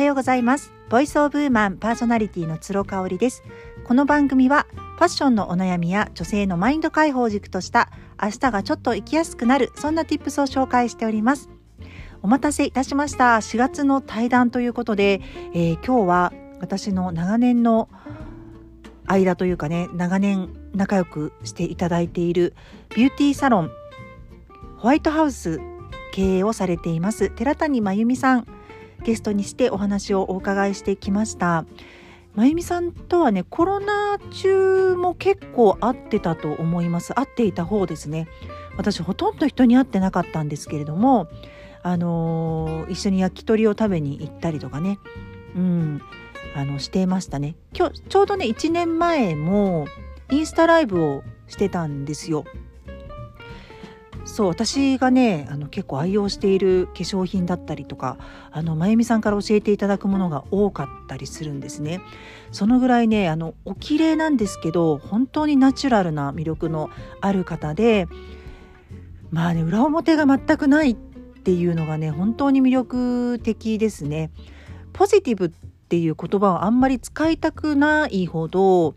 はようございます。ボイスオブウーマンパーソナリティのつろかおりです。この番組はファッションのお悩みや女性のマインド解放軸とした明日がちょっと生きやすくなる、そんな tips を紹介しております。お待たせいたしました。4月の対談ということで、今日は私の長年の間というかね、長年仲良くしていただいているビューティーサロンホワイトハウス経営をされています寺谷真由美さん、ゲストにしてお話をお伺いしてきました。真由美さんとはね、コロナ中も結構会ってたと思います。会っていた方ですね。私ほとんど人に会ってなかったんですけれども、一緒に焼き鳥を食べに行ったりとかね、していましたね。今日ちょうどね、1年前もインスタライブをしてたんですよ。そう、私がね結構愛用している化粧品だったりとか、真由美さんから教えていただくものが多かったりするんですね。そのぐらいねお綺麗なんですけど、本当にナチュラルな魅力のある方で、まあね、裏表が全くないっていうのがね、本当に魅力的ですね。ポジティブっていう言葉をあんまり使いたくないほど、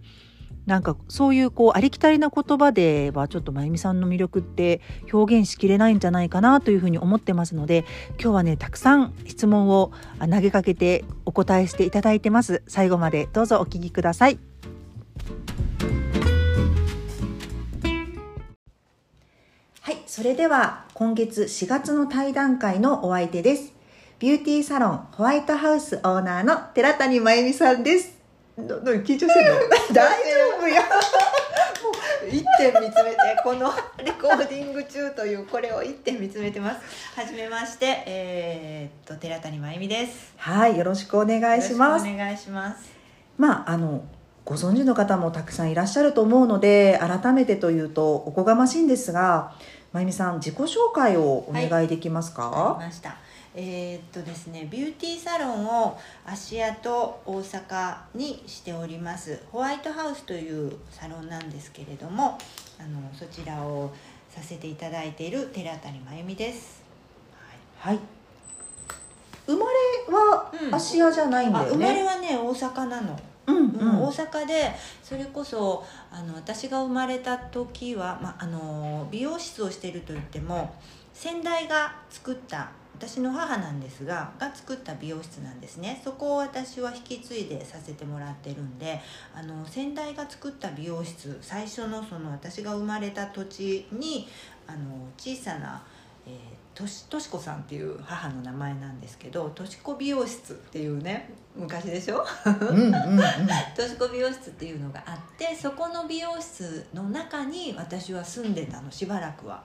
なんかそういうありきたりな言葉ではちょっと真由美さんの魅力って表現しきれないんじゃないかなというふうに思ってますので、今日はねたくさん質問を投げかけてお答えしていただいてます。最後までどうぞお聞きください。はい、それでは今月4月の対談会のお相手です。ビューティーサロンホワイトハウスオーナーの寺谷真由美さんです。緊張してるの大丈夫よもう一点見つめて、このレコーディング中というこれを一点見つめてます。はじめまして、寺谷真由美です。はい、よろしくお願いします。よろしくお願いします。まあご存知の方もたくさんいらっしゃると思うので、改めてというとおこがましいんですが、真由美さん、自己紹介をお願いできますか？はい、わかりました。ですね、ビューティーサロンを芦屋と大阪にしておりますホワイトハウスというサロンなんですけれども、そちらをさせていただいている寺谷真由美です。はい、はい、生まれは芦屋じゃないんだよね。生まれはね大阪なの。大阪で、それこそ私が生まれた時は、美容室をしているといっても、先代が作った、私の母なんですが作った美容室なんですね。そこを私は引き継いでさせてもらってるんで、先代が作った美容室、最初の私が生まれた土地に小さな、としこさんっていう母の名前なんですけど、としこ美容室っていうね、昔でしょとしこ美容室っていうのがあって、そこの美容室の中に私は住んでたの、しばらくは。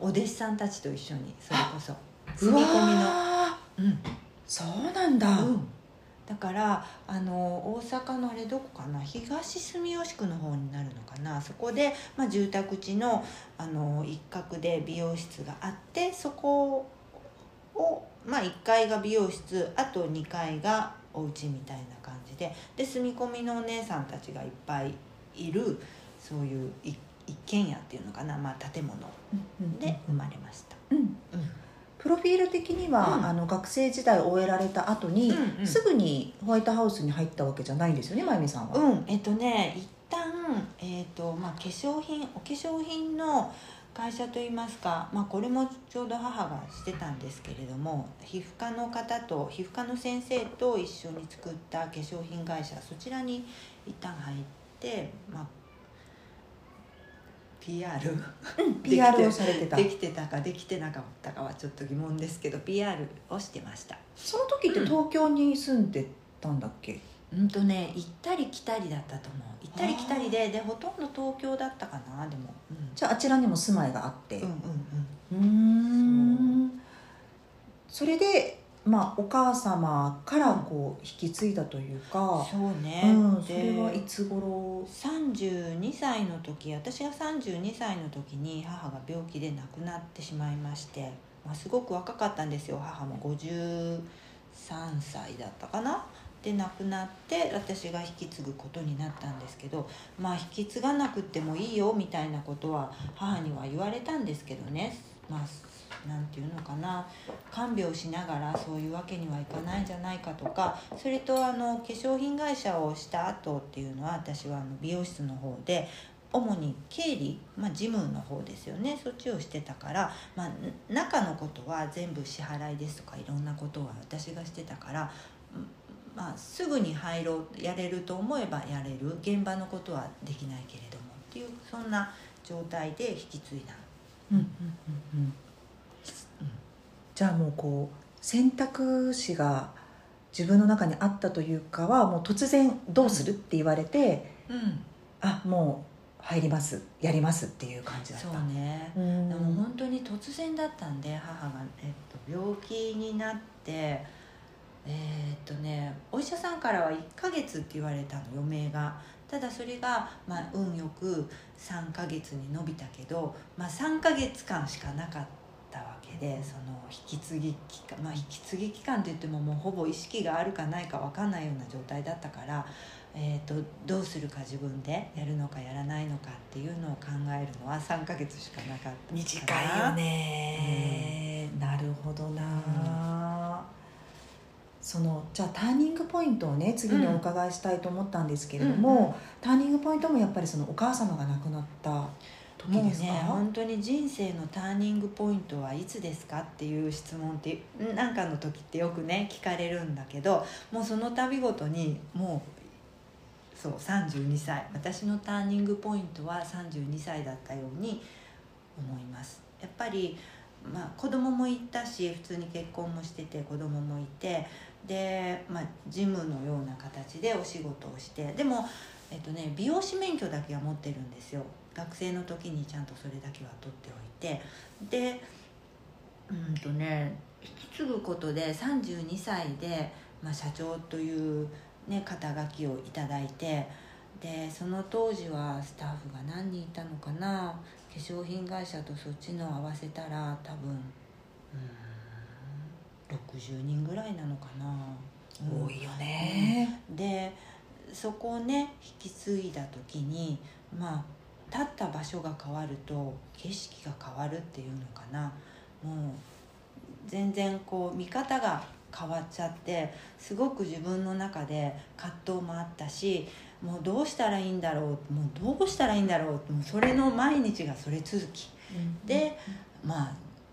お弟子さんたちと一緒に、それこそ住み込みの、そうなんだ、だから大阪のあれどこかな、東住吉区の方になるのかな、そこで、住宅地の、一角で美容室があって、そこを、1階が美容室、あと2階がお家みたいな感じで、住み込みのお姉さんたちがいっぱいいる、そういう一軒家っていうのかな、建物で生まれました。プロフィール的には、学生時代を終えられた後に、すぐにホワイトハウスに入ったわけじゃないんですよね、真由美さんは。一旦、お化粧品の会社といいますか、これもちょうど母がしてたんですけれども、皮膚科の先生と一緒に作った化粧品会社、そちらに一旦入って、PR をされてた。できてたかできてなかったかはちょっと疑問ですけど、 PR をしてました。その時って東京に住んでたんだっけ？行ったり来たりだったと思う。行ったり来たりでほとんど東京だったかな。でも、じゃああちらにも住まいがあって、それでお母様から引き継いだというか。そうね、それはいつ頃？32歳の時、私が32歳の時に母が病気で亡くなってしまいまして、すごく若かったんですよ。母も53歳だったかなで亡くなって私が引き継ぐことになったんですけど、まあ引き継がなくてもいいよみたいなことは母には言われたんですけどね、まあなんていうのかな、看病しながらそういうわけにはいかないんじゃないかとか、それと化粧品会社をした後っていうのは私は美容室の方で主に経理、事務の方ですよね、そっちをしてたから、中のことは全部支払いですとかいろんなことは私がしてたから、すぐに入ろう、やれると思えばやれる、現場のことはできないけれどもっていう、そんな状態で引き継いだ。じゃあもうこう選択肢が自分の中にあったというかは、もう突然どうするって言われて、あ、もう入りますやりますっていう感じだった。そうね、でも本当に突然だったんで、母が、病気になってお医者さんからは1ヶ月って言われたの、余命が。ただそれが、運よく3ヶ月に延びたけど、3ヶ月間しかなかったわけで、その引き継ぎ期間、引き継ぎ期間といってももうほぼ意識があるかないか分かんないような状態だったから。どうするか、自分でやるのかやらないのかっていうのを考えるのは3ヶ月しかなかった。短いよね、なるほどな、じゃあターニングポイントをね、次にお伺いしたいと思ったんですけれども、ターニングポイントもやっぱりそのお母様が亡くなった時ですか？もうね、本当に人生のターニングポイントはいつですかっていう質問ってなんかの時ってよくね聞かれるんだけど、もうその度ごとにもうそう32歳、私のターニングポイントは32歳だったように思います。やっぱり、子供もいたし、普通に結婚もしてて子供もいてで、事務のような形でお仕事をして、でも、美容師免許だけは持ってるんですよ。学生の時にちゃんとそれだけは取っておいて、で引き継ぐことで32歳で、社長という肩書きをいただいて、でその当時はスタッフが何人いたのかな、化粧品会社とそっちの合わせたら多分60人ぐらいなのかな、多いよね、でそこを引き継いだ時に、立った場所が変わると景色が変わるっていうのかな、もう全然こう見方が変わっちゃって、すごく自分の中で葛藤もあったし、もうどうしたらいいんだろう、それの毎日がそれ続き、で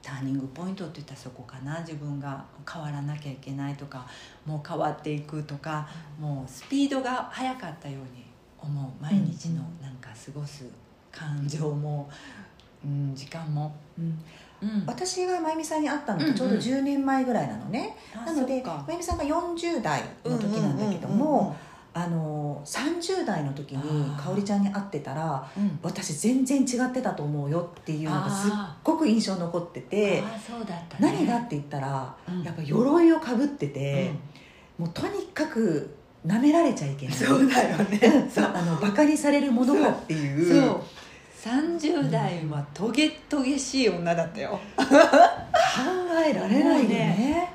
ターニングポイントっていったらそこかな。自分が変わらなきゃいけないとか、もう変わっていくとか、もうスピードが速かったように思う。毎日のなんか過ごす感情も、時間も、私がまゆみさんに会ったのってちょうど10年前ぐらいなのね、なのでまゆみさんが40代の時なんだけども、30代の時にかおりちゃんに会ってたら、私全然違ってたと思うよっていうのがすっごく印象残ってて、何がって言ったら、やっぱ鎧をかぶってて、もうとにかくなめられちゃいけない、そうだよねバカにされるものかっていう、30代はトゲトゲしい女だったよ考えられないよね。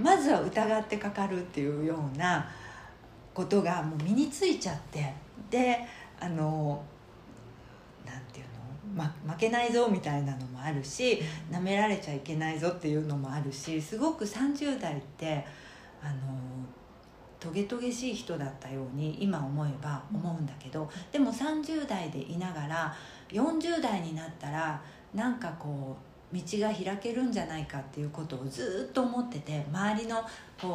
まずは疑ってかかるっていうようなことがもう身についちゃって、でなんていうの、負けないぞみたいなのもあるし、なめられちゃいけないぞっていうのもあるし、すごく30代ってトゲトゲしい人だったように今思えば思うんだけど、でも30代でいながら40代になったらなんかこう道が開けるんじゃないかっていうことをずっと思ってて、周りの周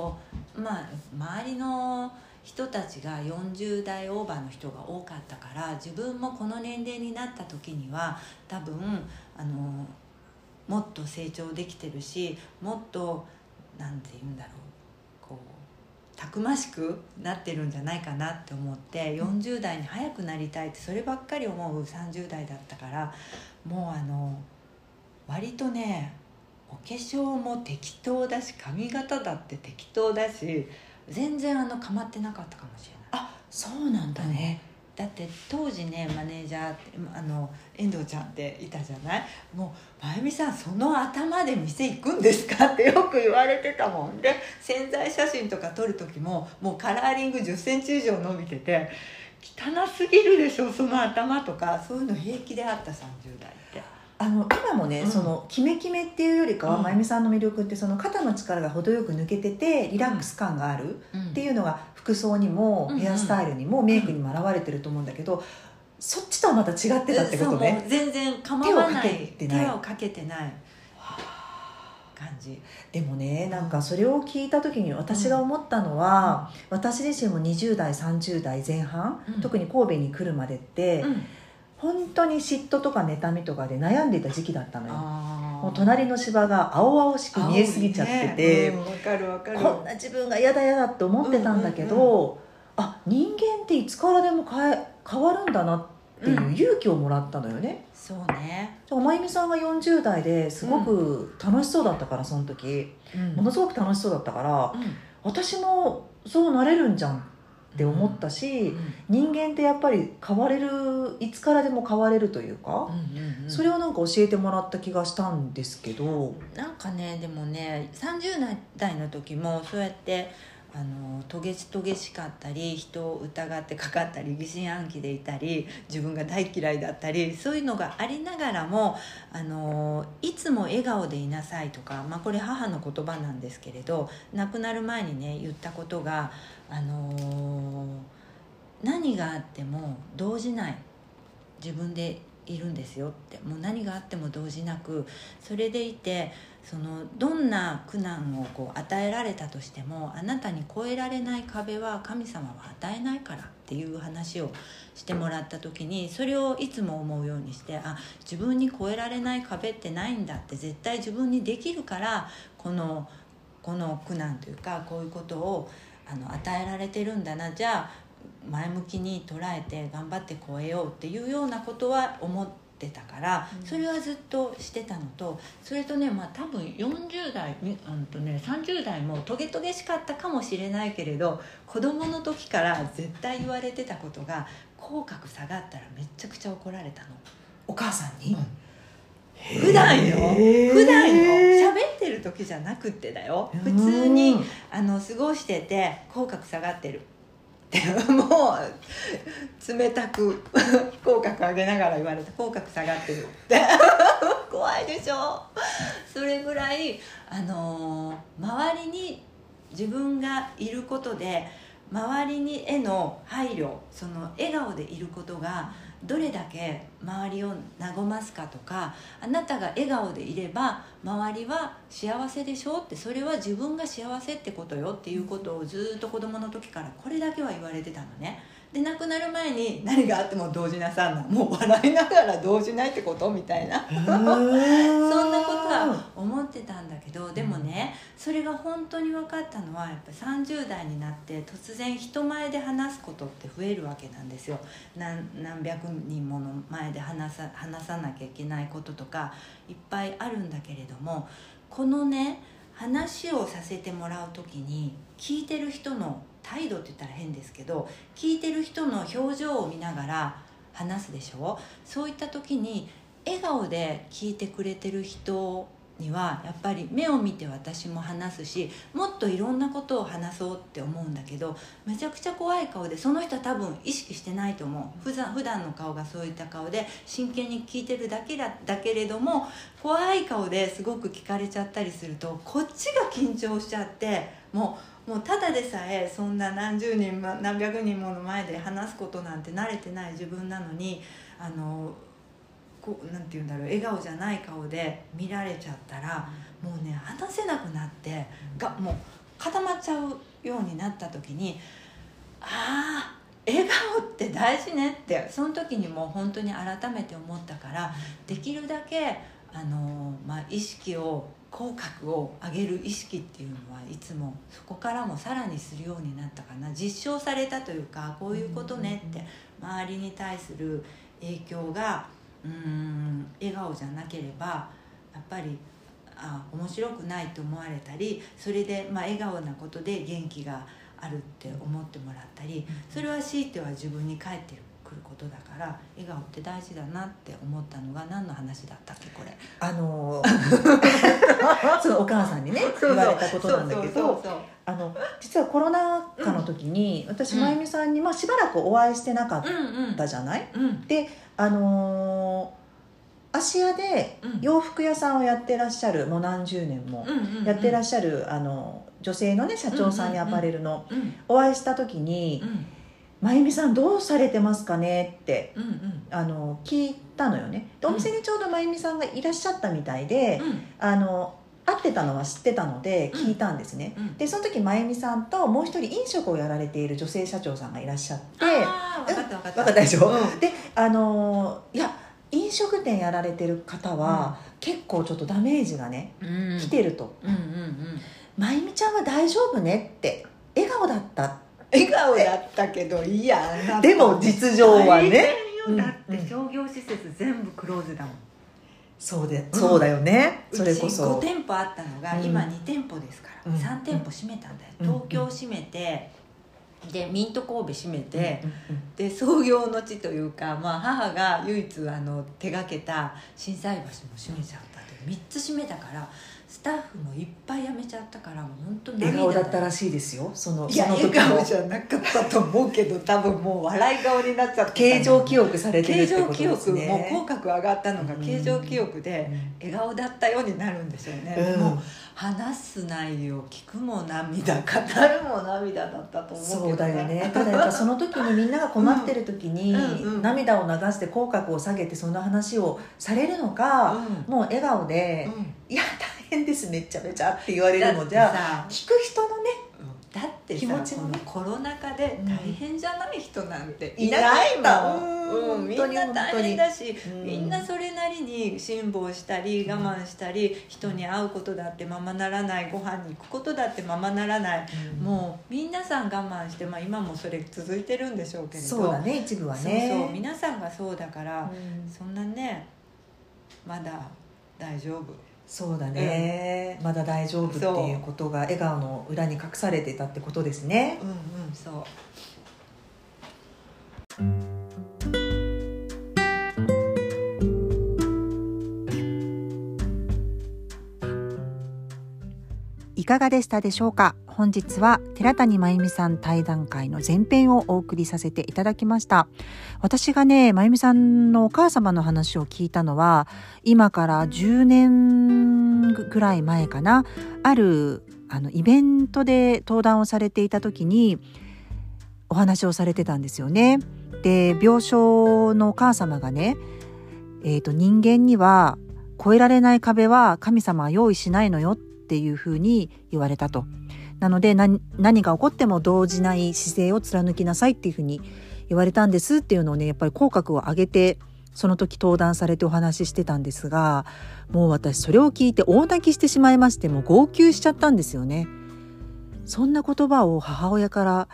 りの人たちが40代オーバーの人が多かったから、自分もこの年齢になった時には多分もっと成長できてるし、もっとなんて言うんだろう、たくましくなってるんじゃないかなって思って、40代に早くなりたいって、そればっかり思う30代だったから、もう割とお化粧も適当だし、髪型だって適当だし、全然構ってなかったかもしれない。あ、そうなんだね、だって当時ねマネージャー遠藤ちゃんっていたじゃない。もうまゆみさんその頭で店行くんですかってよく言われてたもんで、宣材写真とか撮る時ももうカラーリング10センチ以上伸びてて汚すぎるでしょその頭とか、そういうの平気であった30代って。今もね、うん、そのキメキメっていうよりかは、まゆみさんの魅力ってその肩の力が程よく抜けててリラックス感があるっていうのが服装にもヘアスタイルにもメイクにも表れてると思うんだけど、そっちとはまた違ってたってことね。全然構わない、手をかけてない感じ。でもね、なんかそれを聞いた時に私が思ったのは、私自身も20代30代前半、特に神戸に来るまでって、本当に嫉妬とか妬みとかで悩んでいた時期だったのよ。もう隣の芝が青々しく見えすぎちゃってて、ね、分かるこんな自分が嫌だ嫌だって思ってたんだけど、あ、人間っていつからでも変わるんだなっていう勇気をもらったのよね。そうね。まゆみさんが40代ですごく楽しそうだったから、その時、ものすごく楽しそうだったから、私もそうなれるんじゃんって思ったし、人間ってやっぱり変われる、いつからでも変われるというか、それをなんか教えてもらった気がしたんですけど、なんかね、でもね30代の時もそうやってとげしとげしかったり、人を疑ってかかったり、疑心暗鬼でいたり、自分が大嫌いだったり、そういうのがありながらもいつも笑顔でいなさいとか、これ母の言葉なんですけれど、亡くなる前にね言ったことが何があっても動じない自分でいるんですよって、もう何があっても動じなく、それでいて、そのどんな苦難を与えられたとしても、あなたに越えられない壁は神様は与えないからっていう話をしてもらった時に、それをいつも思うようにして、あ、自分に越えられない壁ってないんだって、絶対自分にできるからこの苦難というか、こういうことを与えられてるんだな、じゃあ前向きに捉えて頑張って超えようっていうようなことは思ってたから、それはずっとしてたのと、それとね、多分40代、30代もトゲトゲしかったかもしれないけれど、子供の時から絶対言われてたことが、口角下がったらめちゃくちゃ怒られたの、お母さんに。普段よ喋ってる時じゃなくってだよ、普通に過ごしてて口角下がってるもう冷たく口角上げながら言われて、口角下がってるって怖いでしょ。それぐらい周りに自分がいることで、周りにへの配慮、その笑顔でいることがどれだけ周りを和ますかとか、あなたが笑顔でいれば周りは幸せでしょって、それは自分が幸せってことよっていうことをずっと子供の時からこれだけは言われてたのね。で、亡くなる前に何があっても動じなさんな、もう笑いながら動じないってことみたいなそんなことは思ってたんだけど、でもね、それが本当に分かったのは、やっぱ30代になって突然人前で話すことって増えるわけなんですよ。何百人もの前で話さなきゃいけないこととかいっぱいあるんだけれども、このね話をさせてもらう時に聞いてる人の態度って言ったら変ですけど、聞いてる人の表情を見ながら話すでしょ。そういった時に笑顔で聞いてくれてる人にはやっぱり目を見て私も話すし、もっといろんなことを話そうって思うんだけど、めちゃくちゃ怖い顔で、その人は多分意識してないと思う。普段の顔がそういった顔で真剣に聞いてるだけれども、怖い顔ですごく聞かれちゃったりすると、こっちが緊張しちゃってもうただでさえそんな何十人何百人もの前で話すことなんて慣れてない自分なのに、なんて言うんだろう、笑顔じゃない顔で見られちゃったら、もうね話せなくなってもう固まっちゃうようになった時に、ああ笑顔って大事ねって、その時にもう本当に改めて思ったから、できるだけ意識を、口角を上げる意識っていうのはいつもそこからもさらにするようになったかな。実証されたというか、こういうことねって、周りに対する影響が笑顔じゃなければやっぱり面白くないと思われたり、それで笑顔なことで元気があるって思ってもらったり、それは強いては自分に返ってくることだから笑顔って大事だなって思ったのが何の話だったっけこれそのお母さんにね言われたことなんだけど、実はコロナ禍の時に、うん、私まゆみさんに、まあ、しばらくお会いしてなかったじゃない、うんうん、で芦屋で洋服屋さんをやってらっしゃる、もう何十年もやってらっしゃる女性のね社長さんにアパレルのお会いした時に、まゆみさんどうされてますかねって、うんうん、聞いたのよね。でお店にちょうどまゆみさんがいらっしゃったみたいで、うん、会ってたのは知ってたので聞いたんですね、うんうん、でその時まゆみさんともう一人飲食をやられている女性社長さんがいらっしゃって、分かった分かった、分かったでしょ、うん、でいや飲食店やられてる方は、うん、結構ちょっとダメージがね、うん、来てると、うんうんうん、まゆみちゃんは大丈夫ねって、笑顔だったって笑顔だったけど、いやでも実情はね、だって商業施設全部クローズだもん、うん、そうだよね、うん、それこそうち5店舗あったのが、うん、今2店舗ですから、うん、3店舗閉めたんだよ、うん、東京閉めて、うん、でミント神戸閉めて、うん、で創業の地というか、まあ、母が唯一手がけた心斎橋も閉めちゃったという3つ閉めたから、スタッフもいっぱい辞めちゃったから、もう本当に笑顔だったらしいですよ。いや笑顔じゃなかったと思うけど、多分もう笑い顔になっちゃって形状記憶されてるってことですね。もう口角上がったのが形状記憶で、笑顔だったようになるんでしょうね、うん、もう話す内容聞くも涙、語るも涙だったと思うけど、ね、そうだよね。ただやっぱその時にみんなが困ってる時に、うんうん、涙を流して口角を下げてその話をされるのか、うん、もう笑顔で、うん、いや大変ですめちゃめちゃって言われるのじゃ、聞く人のね、だってさ気持ちの、ね、コロナ禍で大変じゃない人なんていないもん、うん、みんな大変だし、うん、みんなそれなりに辛抱したり我慢したり、うん、人に会うことだってままならない、ご飯に行くことだってままならない、うん、もう皆さん我慢して、まあ、今もそれ続いてるんでしょうけれど、そうだね、一部はね、そうそう皆さんがそうだから、うん、そんなねまだ大丈夫、そうだね、うん、まだ大丈夫っていうことが笑顔の裏に隠されてたってことですね。うんうん、そう。いかがでしたでしょうか。本日は寺谷まゆみさん対談会の前編をお送りさせていただきました。私がね、まゆみさんのお母様の話を聞いたのは、今から10年ぐらい前かな、あるイベントで登壇をされていた時にお話をされてたんですよね。で、病床のお母様がね、人間には越えられない壁は神様は用意しないのよっていうふうに言われたと。なので 何が起こっても動じない姿勢を貫きなさいっていうふうに言われたんですっていうのをね、やっぱり口角を上げてその時登壇されてお話ししてたんですが、もう私それを聞いて大泣きしてしまいまして、もう号泣しちゃったんですよね。そんな言葉を母親から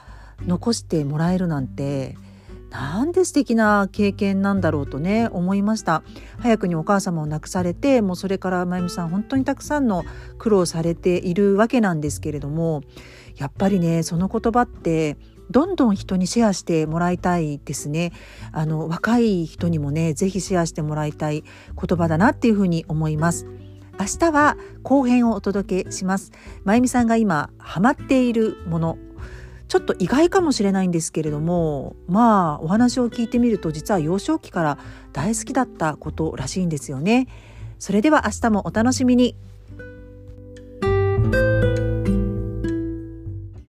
残してもらえるなんて、なんで素敵な経験なんだろうとね思いました。早くにお母様を亡くされて、もうそれからまゆみさん本当にたくさんの苦労されているわけなんですけれども、やっぱりねその言葉ってどんどん人にシェアしてもらいたいですね。若い人にもねぜひシェアしてもらいたい言葉だなっていうふうに思います。明日は後編をお届けします。まゆみさんが今ハマっているもの、ちょっと意外かもしれないんですけれども、まあお話を聞いてみると実は幼少期から大好きだったことらしいんですよね。それでは明日もお楽しみに。